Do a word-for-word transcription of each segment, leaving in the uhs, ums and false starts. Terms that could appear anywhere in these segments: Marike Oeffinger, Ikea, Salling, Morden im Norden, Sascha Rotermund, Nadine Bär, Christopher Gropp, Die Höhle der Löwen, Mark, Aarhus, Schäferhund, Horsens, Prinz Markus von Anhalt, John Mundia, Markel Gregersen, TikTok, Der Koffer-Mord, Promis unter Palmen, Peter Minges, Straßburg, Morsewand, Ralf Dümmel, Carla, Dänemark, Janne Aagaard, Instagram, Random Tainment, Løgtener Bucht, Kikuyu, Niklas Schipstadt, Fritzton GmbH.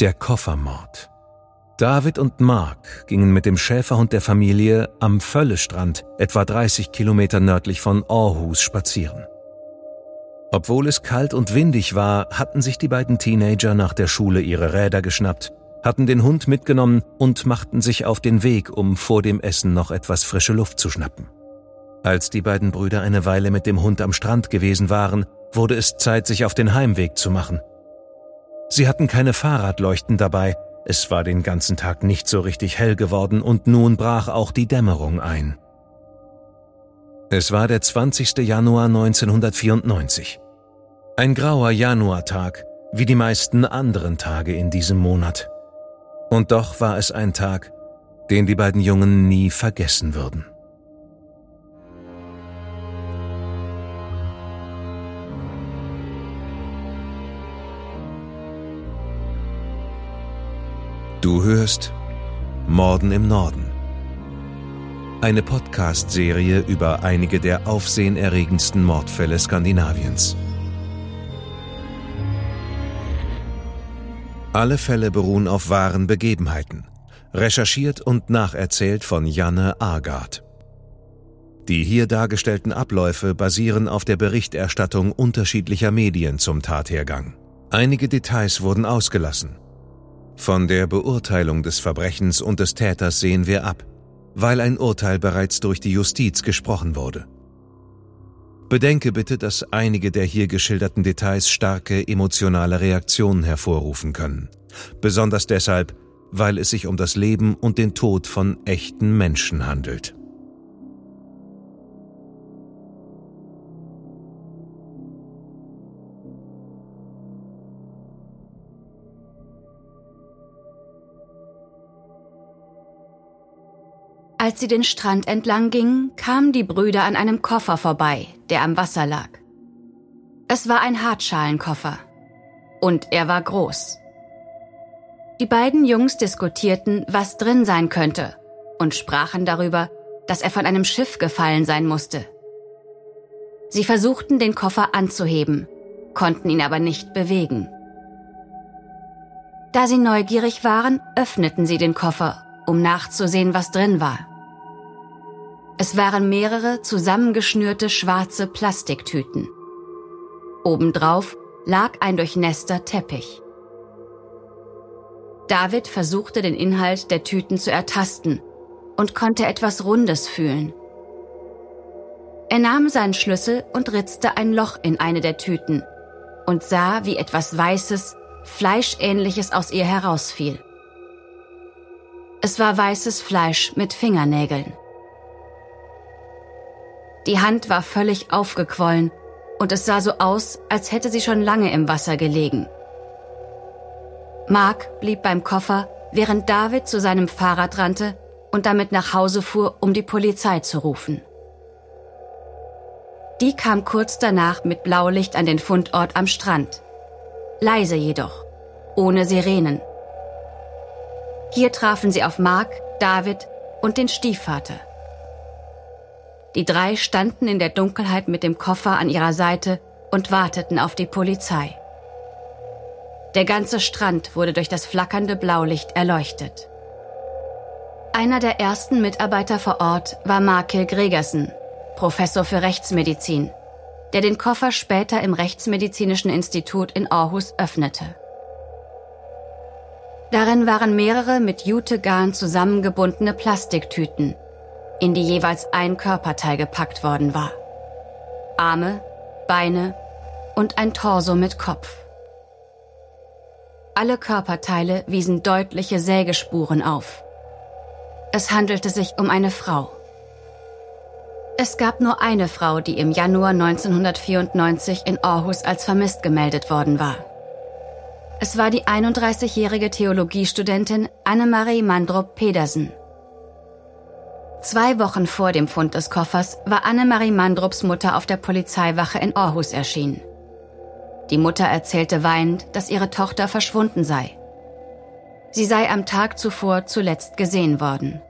Der Koffer-Mord. David und Mark gingen mit dem Schäferhund der Familie am Følle Strand, etwa dreißig Kilometer nördlich von Aarhus, spazieren. Obwohl es kalt und windig war, hatten sich die beiden Teenager nach der Schule ihre Räder geschnappt, hatten den Hund mitgenommen und machten sich auf den Weg, um vor dem Essen noch etwas frische Luft zu schnappen. Als die beiden Brüder eine Weile mit dem Hund am Strand gewesen waren, wurde es Zeit, sich auf den Heimweg zu machen. Sie hatten keine Fahrradleuchten dabei, es war den ganzen Tag nicht so richtig hell geworden und nun brach auch die Dämmerung ein. Es war der zwanzigsten Januar neunzehnhundertvierundneunzig. Ein grauer Januartag, wie die meisten anderen Tage in diesem Monat. Und doch war es ein Tag, den die beiden Jungen nie vergessen würden. Du hörst Morden im Norden. Eine Podcast-Serie über einige der aufsehenerregendsten Mordfälle Skandinaviens. Alle Fälle beruhen auf wahren Begebenheiten, recherchiert und nacherzählt von Janne Aagaard. Die hier dargestellten Abläufe basieren auf der Berichterstattung unterschiedlicher Medien zum Tathergang. Einige Details wurden ausgelassen. Von der Beurteilung des Verbrechens und des Täters sehen wir ab, weil ein Urteil bereits durch die Justiz gesprochen wurde. Bedenke bitte, dass einige der hier geschilderten Details starke emotionale Reaktionen hervorrufen können. Besonders deshalb, weil es sich um das Leben und den Tod von echten Menschen handelt. Als sie den Strand entlang gingen, kamen die Brüder an einem Koffer vorbei, der am Wasser lag. Es war ein Hartschalenkoffer. Und er war groß. Die beiden Jungs diskutierten, was drin sein könnte, und sprachen darüber, dass er von einem Schiff gefallen sein musste. Sie versuchten, den Koffer anzuheben, konnten ihn aber nicht bewegen. Da sie neugierig waren, öffneten sie den Koffer, um nachzusehen, was drin war. Es waren mehrere zusammengeschnürte schwarze Plastiktüten. Obendrauf lag ein durchnässter Teppich. David versuchte, den Inhalt der Tüten zu ertasten und konnte etwas Rundes fühlen. Er nahm seinen Schlüssel und ritzte ein Loch in eine der Tüten und sah, wie etwas Weißes, Fleischähnliches aus ihr herausfiel. Es war weißes Fleisch mit Fingernägeln. Die Hand war völlig aufgequollen und es sah so aus, als hätte sie schon lange im Wasser gelegen. Mark blieb beim Koffer, während David zu seinem Fahrrad rannte und damit nach Hause fuhr, um die Polizei zu rufen. Die kam kurz danach mit Blaulicht an den Fundort am Strand. Leise jedoch, ohne Sirenen. Hier trafen sie auf Mark, David und den Stiefvater. Die drei standen in der Dunkelheit mit dem Koffer an ihrer Seite und warteten auf die Polizei. Der ganze Strand wurde durch das flackernde Blaulicht erleuchtet. Einer der ersten Mitarbeiter vor Ort war Markel Gregersen, Professor für Rechtsmedizin, der den Koffer später im Rechtsmedizinischen Institut in Aarhus öffnete. Darin waren mehrere mit Jutegarn zusammengebundene Plastiktüten, in die jeweils ein Körperteil gepackt worden war. Arme, Beine und ein Torso mit Kopf. Alle Körperteile wiesen deutliche Sägespuren auf. Es handelte sich um eine Frau. Es gab nur eine Frau, die im Januar neunzehnhundertvierundneunzig in Aarhus als vermisst gemeldet worden war. Es war die einunddreißigjährige Theologiestudentin Anne-Marie Mandrup-Pedersen. Zwei Wochen vor dem Fund des Koffers war Anne-Marie Mandrups Mutter auf der Polizeiwache in Aarhus erschienen. Die Mutter erzählte weinend, dass ihre Tochter verschwunden sei. Sie sei am Tag zuvor zuletzt gesehen worden.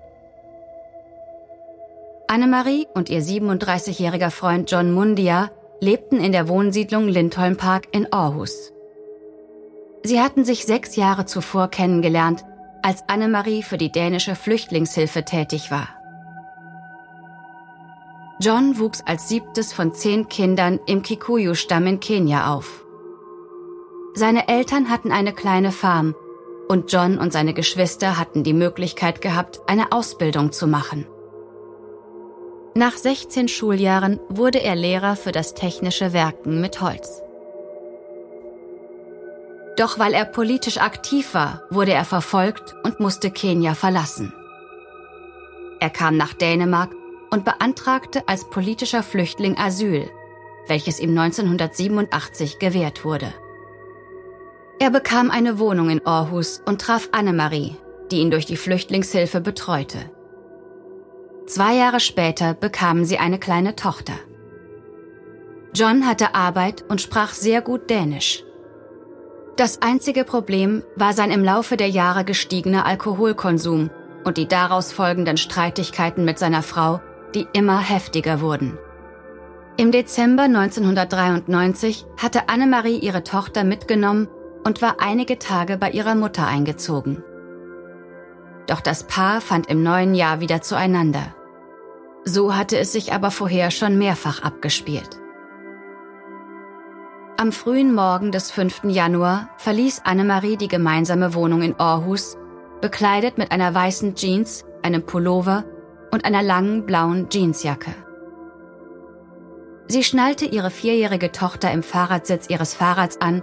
Anne-Marie und ihr siebenunddreißigjähriger Freund John Mundia lebten in der Wohnsiedlung Lindholm Park in Aarhus. Sie hatten sich sechs Jahre zuvor kennengelernt, als Anne-Marie für die dänische Flüchtlingshilfe tätig war. John wuchs als siebtes von zehn Kindern im Kikuyu-Stamm in Kenia auf. Seine Eltern hatten eine kleine Farm und John und seine Geschwister hatten die Möglichkeit gehabt, eine Ausbildung zu machen. Nach sechzehn Schuljahren wurde er Lehrer für das technische Werken mit Holz. Doch weil er politisch aktiv war, wurde er verfolgt und musste Kenia verlassen. Er kam nach Dänemark und beantragte als politischer Flüchtling Asyl, welches ihm neunzehnhundertsiebenundachtzig gewährt wurde. Er bekam eine Wohnung in Aarhus und traf Anne-Marie, die ihn durch die Flüchtlingshilfe betreute. Zwei Jahre später bekamen sie eine kleine Tochter. John hatte Arbeit und sprach sehr gut Dänisch. Das einzige Problem war sein im Laufe der Jahre gestiegener Alkoholkonsum und die daraus folgenden Streitigkeiten mit seiner Frau, die immer heftiger wurden. Im Dezember neunzehnhundertdreiundneunzig hatte Anne-Marie ihre Tochter mitgenommen und war einige Tage bei ihrer Mutter eingezogen. Doch das Paar fand im neuen Jahr wieder zueinander. So hatte es sich aber vorher schon mehrfach abgespielt. Am frühen Morgen des fünften Januar verließ Anne-Marie die gemeinsame Wohnung in Aarhus, bekleidet mit einer weißen Jeans, einem Pullover und einer langen blauen Jeansjacke. Sie schnallte ihre vierjährige Tochter im Fahrradsitz ihres Fahrrads an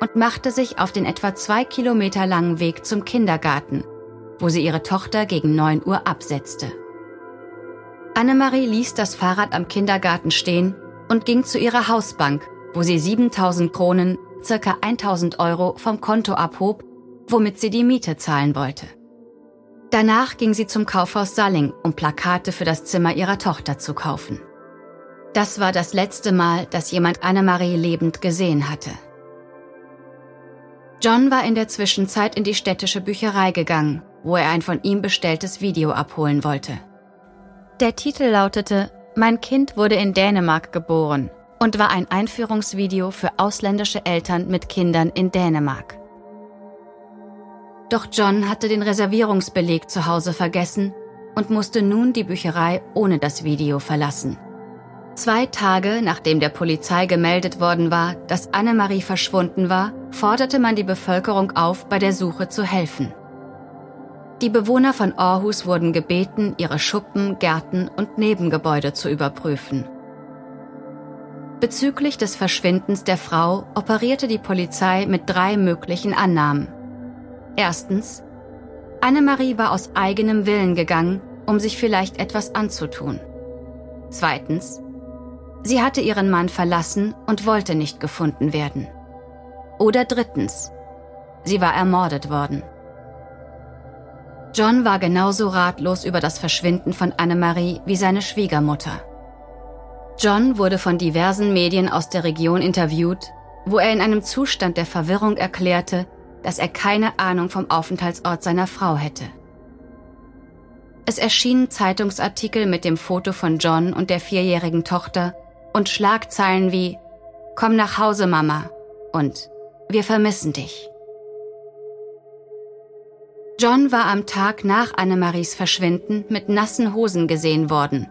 und machte sich auf den etwa zwei Kilometer langen Weg zum Kindergarten, wo sie ihre Tochter gegen neun Uhr absetzte. Anne-Marie ließ das Fahrrad am Kindergarten stehen und ging zu ihrer Hausbank, wo sie siebentausend Kronen, ca. tausend Euro, vom Konto abhob, womit sie die Miete zahlen wollte. Danach ging sie zum Kaufhaus Salling, um Plakate für das Zimmer ihrer Tochter zu kaufen. Das war das letzte Mal, dass jemand Anne-Marie lebend gesehen hatte. John war in der Zwischenzeit in die städtische Bücherei gegangen, wo er ein von ihm bestelltes Video abholen wollte. Der Titel lautete »Mein Kind wurde in Dänemark geboren« und war ein Einführungsvideo für ausländische Eltern mit Kindern in Dänemark. Doch John hatte den Reservierungsbeleg zu Hause vergessen und musste nun die Bücherei ohne das Video verlassen. Zwei Tage nachdem der Polizei gemeldet worden war, dass Anne-Marie verschwunden war, forderte man die Bevölkerung auf, bei der Suche zu helfen. Die Bewohner von Aarhus wurden gebeten, ihre Schuppen, Gärten und Nebengebäude zu überprüfen. Bezüglich des Verschwindens der Frau operierte die Polizei mit drei möglichen Annahmen. Erstens, Anne-Marie war aus eigenem Willen gegangen, um sich vielleicht etwas anzutun. Zweitens, sie hatte ihren Mann verlassen und wollte nicht gefunden werden. Oder drittens, sie war ermordet worden. John war genauso ratlos über das Verschwinden von Anne-Marie wie seine Schwiegermutter. John wurde von diversen Medien aus der Region interviewt, wo er in einem Zustand der Verwirrung erklärte, dass er keine Ahnung vom Aufenthaltsort seiner Frau hätte. Es erschienen Zeitungsartikel mit dem Foto von John und der vierjährigen Tochter und Schlagzeilen wie »Komm nach Hause, Mama« und »Wir vermissen dich«. John war am Tag nach Anne-Maries Verschwinden mit nassen Hosen gesehen worden.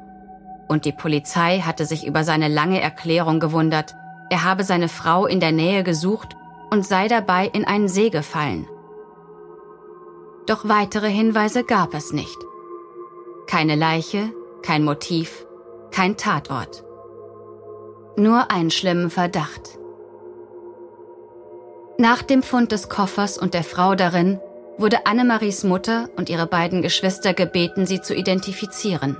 Und die Polizei hatte sich über seine lange Erklärung gewundert, er habe seine Frau in der Nähe gesucht und sei dabei in einen See gefallen. Doch weitere Hinweise gab es nicht. Keine Leiche, kein Motiv, kein Tatort. Nur einen schlimmen Verdacht. Nach dem Fund des Koffers und der Frau darin wurde Anne-Maries Mutter und ihre beiden Geschwister gebeten, sie zu identifizieren.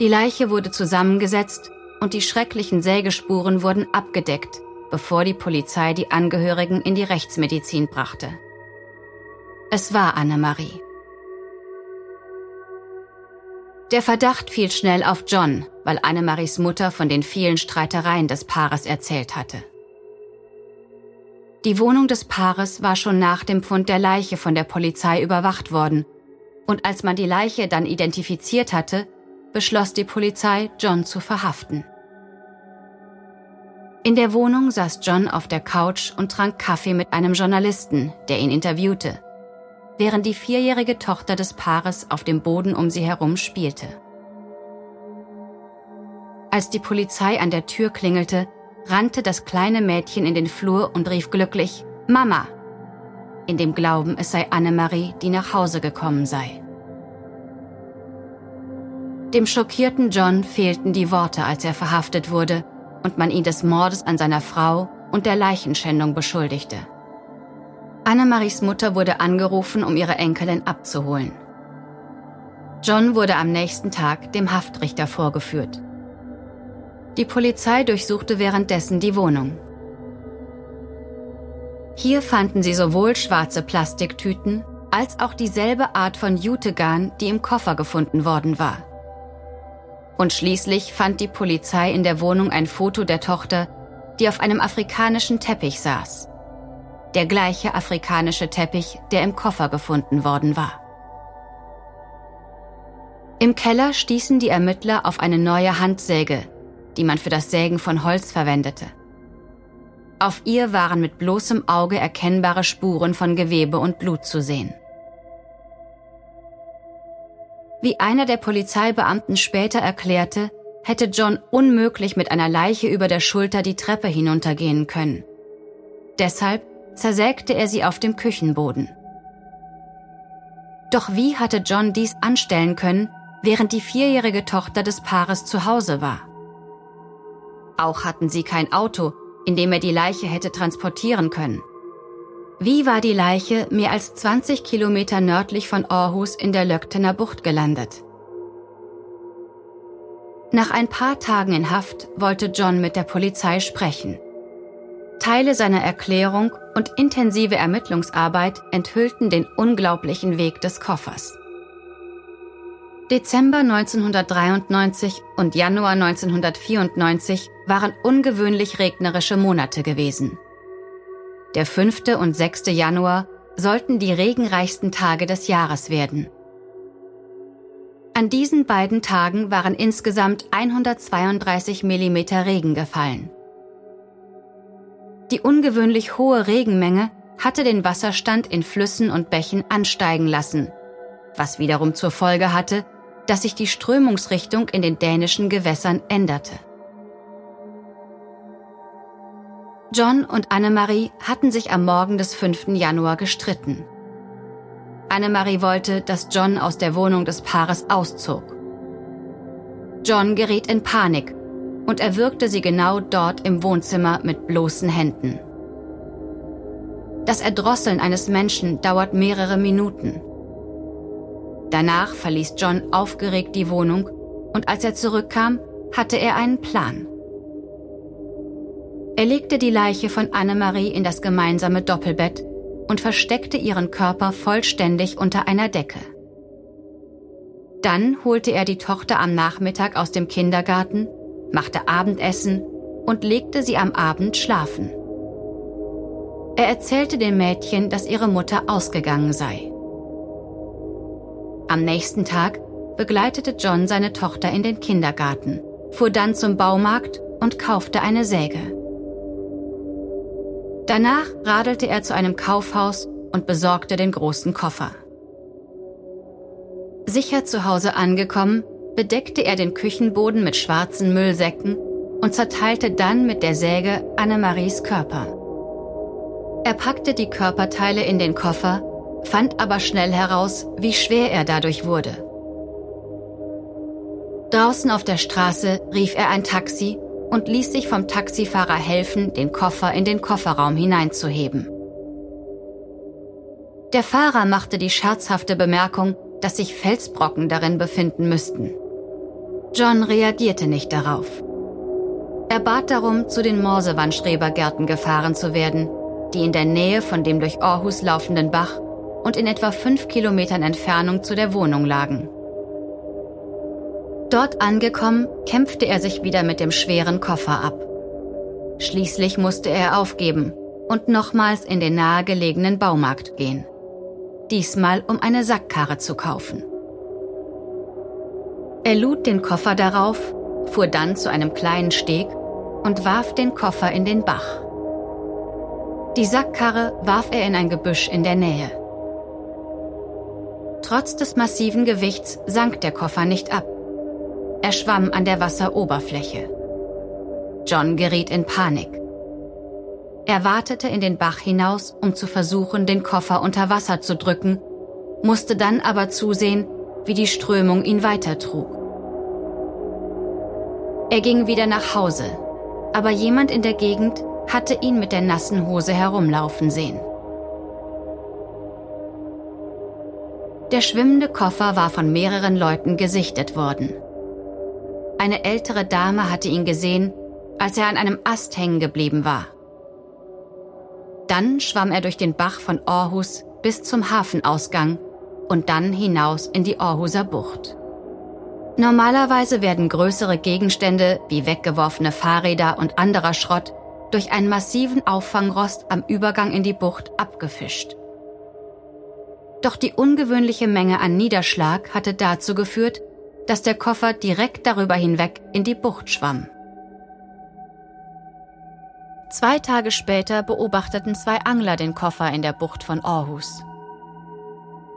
Die Leiche wurde zusammengesetzt und die schrecklichen Sägespuren wurden abgedeckt, bevor die Polizei die Angehörigen in die Rechtsmedizin brachte. Es war Anne-Marie. Der Verdacht fiel schnell auf John, weil Anne-Maries Mutter von den vielen Streitereien des Paares erzählt hatte. Die Wohnung des Paares war schon nach dem Fund der Leiche von der Polizei überwacht worden und als man die Leiche dann identifiziert hatte, beschloss die Polizei, John zu verhaften. In der Wohnung saß John auf der Couch und trank Kaffee mit einem Journalisten, der ihn interviewte, während die vierjährige Tochter des Paares auf dem Boden um sie herum spielte. Als die Polizei an der Tür klingelte, rannte das kleine Mädchen in den Flur und rief glücklich »Mama«, in dem Glauben, es sei Anne-Marie, die nach Hause gekommen sei. Dem schockierten John fehlten die Worte, als er verhaftet wurde und man ihn des Mordes an seiner Frau und der Leichenschändung beschuldigte. Annemaries Mutter wurde angerufen, um ihre Enkelin abzuholen. John wurde am nächsten Tag dem Haftrichter vorgeführt. Die Polizei durchsuchte währenddessen die Wohnung. Hier fanden sie sowohl schwarze Plastiktüten als auch dieselbe Art von Jutegarn, die im Koffer gefunden worden war. Und schließlich fand die Polizei in der Wohnung ein Foto der Tochter, die auf einem afrikanischen Teppich saß. Der gleiche afrikanische Teppich, der im Koffer gefunden worden war. Im Keller stießen die Ermittler auf eine neue Handsäge, die man für das Sägen von Holz verwendete. Auf ihr waren mit bloßem Auge erkennbare Spuren von Gewebe und Blut zu sehen. Wie einer der Polizeibeamten später erklärte, hätte John unmöglich mit einer Leiche über der Schulter die Treppe hinuntergehen können. Deshalb zersägte er sie auf dem Küchenboden. Doch wie hatte John dies anstellen können, während die vierjährige Tochter des Paares zu Hause war? Auch hatten sie kein Auto, in dem er die Leiche hätte transportieren können. Wie war die Leiche mehr als zwanzig Kilometer nördlich von Aarhus in der Løgtener Bucht gelandet? Nach ein paar Tagen in Haft wollte John mit der Polizei sprechen. Teile seiner Erklärung und intensive Ermittlungsarbeit enthüllten den unglaublichen Weg des Koffers. Dezember neunzehnhundertdreiundneunzig und Januar neunzehnhundertvierundneunzig waren ungewöhnlich regnerische Monate gewesen. Der fünfte und sechste Januar sollten die regenreichsten Tage des Jahres werden. An diesen beiden Tagen waren insgesamt hundertzweiunddreißig Millimeter Regen gefallen. Die ungewöhnlich hohe Regenmenge hatte den Wasserstand in Flüssen und Bächen ansteigen lassen, was wiederum zur Folge hatte, dass sich die Strömungsrichtung in den dänischen Gewässern änderte. John und Anne-Marie hatten sich am Morgen des fünften Januar gestritten. Anne-Marie wollte, dass John aus der Wohnung des Paares auszog. John geriet in Panik und erwürgte sie genau dort im Wohnzimmer mit bloßen Händen. Das Erdrosseln eines Menschen dauert mehrere Minuten. Danach verließ John aufgeregt die Wohnung und als er zurückkam, hatte er einen Plan. Er legte die Leiche von Anne-Marie in das gemeinsame Doppelbett und versteckte ihren Körper vollständig unter einer Decke. Dann holte er die Tochter am Nachmittag aus dem Kindergarten, machte Abendessen und legte sie am Abend schlafen. Er erzählte dem Mädchen, dass ihre Mutter ausgegangen sei. Am nächsten Tag begleitete John seine Tochter in den Kindergarten, fuhr dann zum Baumarkt und kaufte eine Säge. Danach radelte er zu einem Kaufhaus und besorgte den großen Koffer. Sicher zu Hause angekommen, bedeckte er den Küchenboden mit schwarzen Müllsäcken und zerteilte dann mit der Säge Annemaries Körper. Er packte die Körperteile in den Koffer, fand aber schnell heraus, wie schwer er dadurch wurde. Draußen auf der Straße rief er ein Taxi und ließ sich vom Taxifahrer helfen, den Koffer in den Kofferraum hineinzuheben. Der Fahrer machte die scherzhafte Bemerkung, dass sich Felsbrocken darin befinden müssten. John reagierte nicht darauf. Er bat darum, zu den Morsewand-Schrebergärten gefahren zu werden, die in der Nähe von dem durch Aarhus laufenden Bach und in etwa fünf Kilometern Entfernung zu der Wohnung lagen. Dort angekommen, kämpfte er sich wieder mit dem schweren Koffer ab. Schließlich musste er aufgeben und nochmals in den nahegelegenen Baumarkt gehen. Diesmal, um eine Sackkarre zu kaufen. Er lud den Koffer darauf, fuhr dann zu einem kleinen Steg und warf den Koffer in den Bach. Die Sackkarre warf er in ein Gebüsch in der Nähe. Trotz des massiven Gewichts sank der Koffer nicht ab. Er schwamm an der Wasseroberfläche. John geriet in Panik. Er watete in den Bach hinaus, um zu versuchen, den Koffer unter Wasser zu drücken, musste dann aber zusehen, wie die Strömung ihn weitertrug. Er ging wieder nach Hause, aber jemand in der Gegend hatte ihn mit der nassen Hose herumlaufen sehen. Der schwimmende Koffer war von mehreren Leuten gesichtet worden. Eine ältere Dame hatte ihn gesehen, als er an einem Ast hängen geblieben war. Dann schwamm er durch den Bach von Aarhus bis zum Hafenausgang und dann hinaus in die Aarhuser Bucht. Normalerweise werden größere Gegenstände wie weggeworfene Fahrräder und anderer Schrott durch einen massiven Auffangrost am Übergang in die Bucht abgefischt. Doch die ungewöhnliche Menge an Niederschlag hatte dazu geführt, dass der Koffer direkt darüber hinweg in die Bucht schwamm. Zwei Tage später beobachteten zwei Angler den Koffer in der Bucht von Aarhus.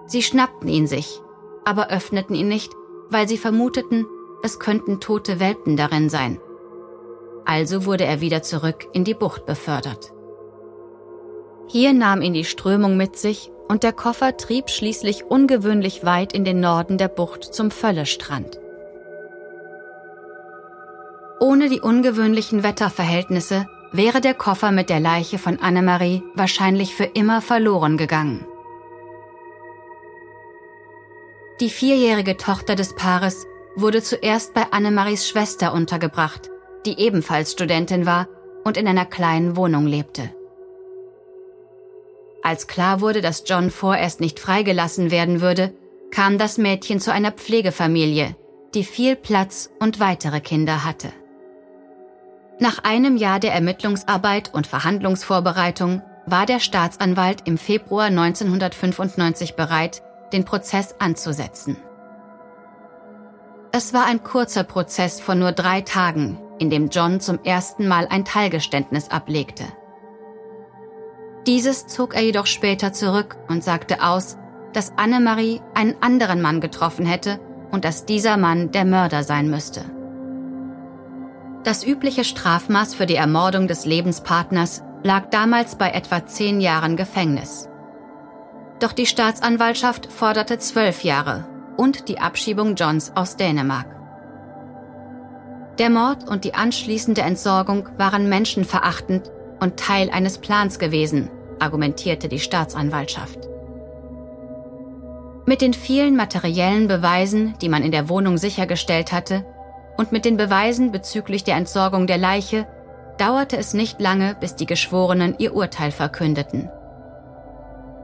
Sie schnappten ihn sich, aber öffneten ihn nicht, weil sie vermuteten, es könnten tote Welpen darin sein. Also wurde er wieder zurück in die Bucht befördert. Hier nahm ihn die Strömung mit sich und der Koffer trieb schließlich ungewöhnlich weit in den Norden der Bucht zum Følle Strand. Ohne die ungewöhnlichen Wetterverhältnisse wäre der Koffer mit der Leiche von Anne-Marie wahrscheinlich für immer verloren gegangen. Die vierjährige Tochter des Paares wurde zuerst bei Annemaries Schwester untergebracht, die ebenfalls Studentin war und in einer kleinen Wohnung lebte. Als klar wurde, dass John vorerst nicht freigelassen werden würde, kam das Mädchen zu einer Pflegefamilie, die viel Platz und weitere Kinder hatte. Nach einem Jahr der Ermittlungsarbeit und Verhandlungsvorbereitung war der Staatsanwalt im Februar neunzehnhundertfünfundneunzig bereit, den Prozess anzusetzen. Es war ein kurzer Prozess von nur drei Tagen, in dem John zum ersten Mal ein Teilgeständnis ablegte. Dieses zog er jedoch später zurück und sagte aus, dass Anne-Marie einen anderen Mann getroffen hätte und dass dieser Mann der Mörder sein müsste. Das übliche Strafmaß für die Ermordung des Lebenspartners lag damals bei etwa zehn Jahren Gefängnis. Doch die Staatsanwaltschaft forderte zwölf Jahre und die Abschiebung Johns aus Dänemark. Der Mord und die anschließende Entsorgung waren menschenverachtend und Teil eines Plans gewesen, argumentierte die Staatsanwaltschaft. Mit den vielen materiellen Beweisen, die man in der Wohnung sichergestellt hatte, und mit den Beweisen bezüglich der Entsorgung der Leiche, dauerte es nicht lange, bis die Geschworenen ihr Urteil verkündeten.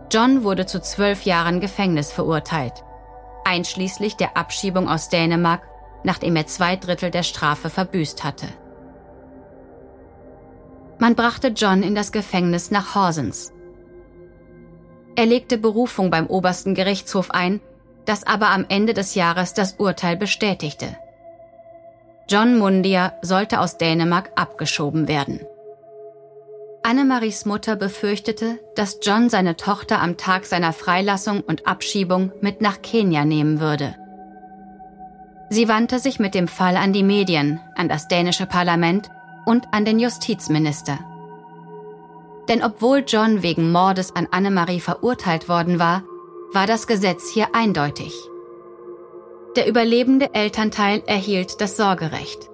John wurde zu zwölf Jahren Gefängnis verurteilt, einschließlich der Abschiebung aus Dänemark, nachdem er zwei Drittel der Strafe verbüßt hatte. Man brachte John in das Gefängnis nach Horsens. Er legte Berufung beim obersten Gerichtshof ein, das aber am Ende des Jahres das Urteil bestätigte. John Mundia sollte aus Dänemark abgeschoben werden. Annemaries Mutter befürchtete, dass John seine Tochter am Tag seiner Freilassung und Abschiebung mit nach Kenia nehmen würde. Sie wandte sich mit dem Fall an die Medien, an das dänische Parlament und an den Justizminister. Denn obwohl John wegen Mordes an Anne-Marie verurteilt worden war, war das Gesetz hier eindeutig. Der überlebende Elternteil erhielt das Sorgerecht.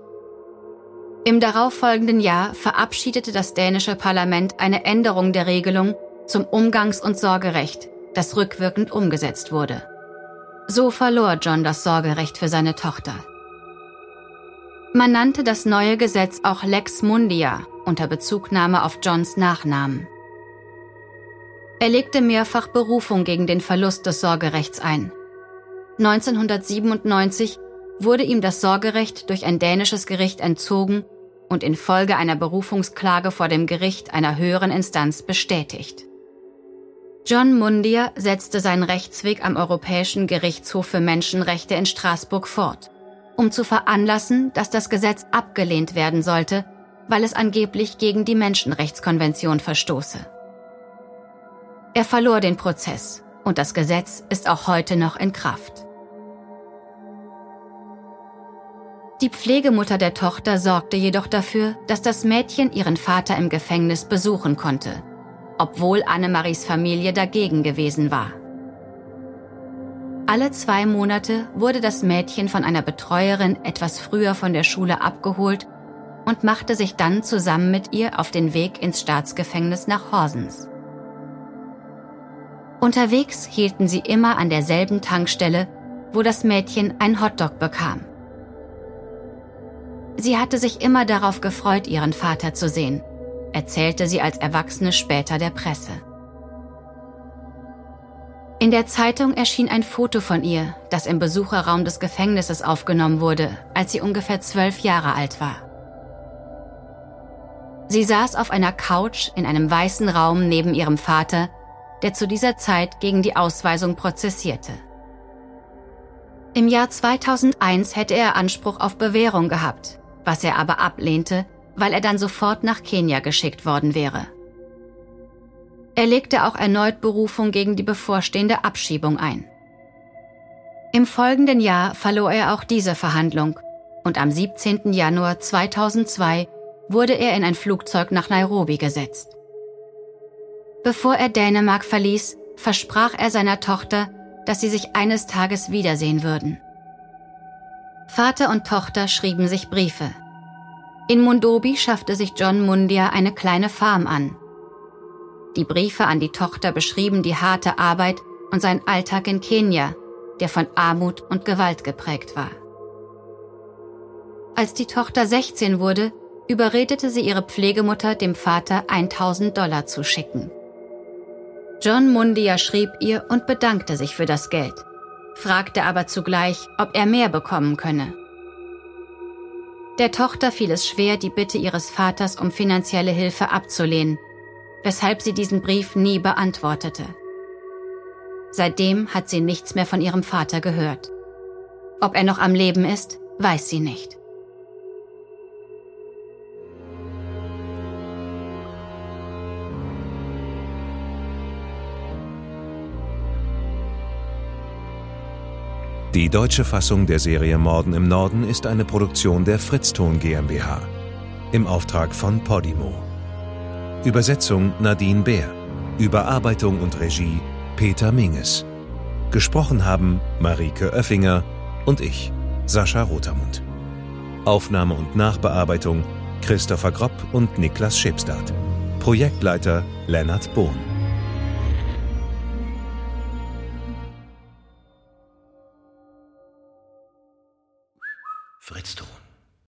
Im darauffolgenden Jahr verabschiedete das dänische Parlament eine Änderung der Regelung zum Umgangs- und Sorgerecht, das rückwirkend umgesetzt wurde. So verlor John das Sorgerecht für seine Tochter. Man nannte das neue Gesetz auch Lex Mundia, unter Bezugnahme auf Johns Nachnamen. Er legte mehrfach Berufung gegen den Verlust des Sorgerechts ein. neunzehnhundertsiebenundneunzig wurde ihm das Sorgerecht durch ein dänisches Gericht entzogen und infolge einer Berufungsklage vor dem Gericht einer höheren Instanz bestätigt. John Mundia setzte seinen Rechtsweg am Europäischen Gerichtshof für Menschenrechte in Straßburg fort, um zu veranlassen, dass das Gesetz abgelehnt werden sollte weil es angeblich gegen die Menschenrechtskonvention verstoße. Er verlor den Prozess und das Gesetz ist auch heute noch in Kraft. Die Pflegemutter der Tochter sorgte jedoch dafür, dass das Mädchen ihren Vater im Gefängnis besuchen konnte, obwohl Annemaries Familie dagegen gewesen war. Alle zwei Monate wurde das Mädchen von einer Betreuerin etwas früher von der Schule abgeholt und machte sich dann zusammen mit ihr auf den Weg ins Staatsgefängnis nach Horsens. Unterwegs hielten sie immer an derselben Tankstelle, wo das Mädchen ein Hotdog bekam. Sie hatte sich immer darauf gefreut, ihren Vater zu sehen, erzählte sie als Erwachsene später der Presse. In der Zeitung erschien ein Foto von ihr, das im Besucherraum des Gefängnisses aufgenommen wurde, als sie ungefähr zwölf Jahre alt war. Sie saß auf einer Couch in einem weißen Raum neben ihrem Vater, der zu dieser Zeit gegen die Ausweisung prozessierte. Im Jahr zweitausendeins hätte er Anspruch auf Bewährung gehabt, was er aber ablehnte, weil er dann sofort nach Kenia geschickt worden wäre. Er legte auch erneut Berufung gegen die bevorstehende Abschiebung ein. Im folgenden Jahr verlor er auch diese Verhandlung und am siebzehnten Januar zweitausendzwei wurde er in ein Flugzeug nach Nairobi gesetzt. Bevor er Dänemark verließ, versprach er seiner Tochter, dass sie sich eines Tages wiedersehen würden. Vater und Tochter schrieben sich Briefe. In Mundobi schaffte sich John Mundia eine kleine Farm an. Die Briefe an die Tochter beschrieben die harte Arbeit und seinen Alltag in Kenia, der von Armut und Gewalt geprägt war. Als die Tochter sechzehn wurde, überredete sie ihre Pflegemutter, dem Vater tausend Dollar zu schicken. John Mundia schrieb ihr und bedankte sich für das Geld, fragte aber zugleich, ob er mehr bekommen könne. Der Tochter fiel es schwer, die Bitte ihres Vaters um finanzielle Hilfe abzulehnen, weshalb sie diesen Brief nie beantwortete. Seitdem hat sie nichts mehr von ihrem Vater gehört. Ob er noch am Leben ist, weiß sie nicht. Die deutsche Fassung der Serie Morden im Norden ist eine Produktion der Fritzton GmbH im Auftrag von Podimo. Übersetzung Nadine Bär, Überarbeitung und Regie Peter Minges. Gesprochen haben Marike Oeffinger und ich, Sascha Rotermund. Aufnahme und Nachbearbeitung Christopher Gropp und Niklas Schipstadt. Projektleiter Lennart Bohn. Fritzton.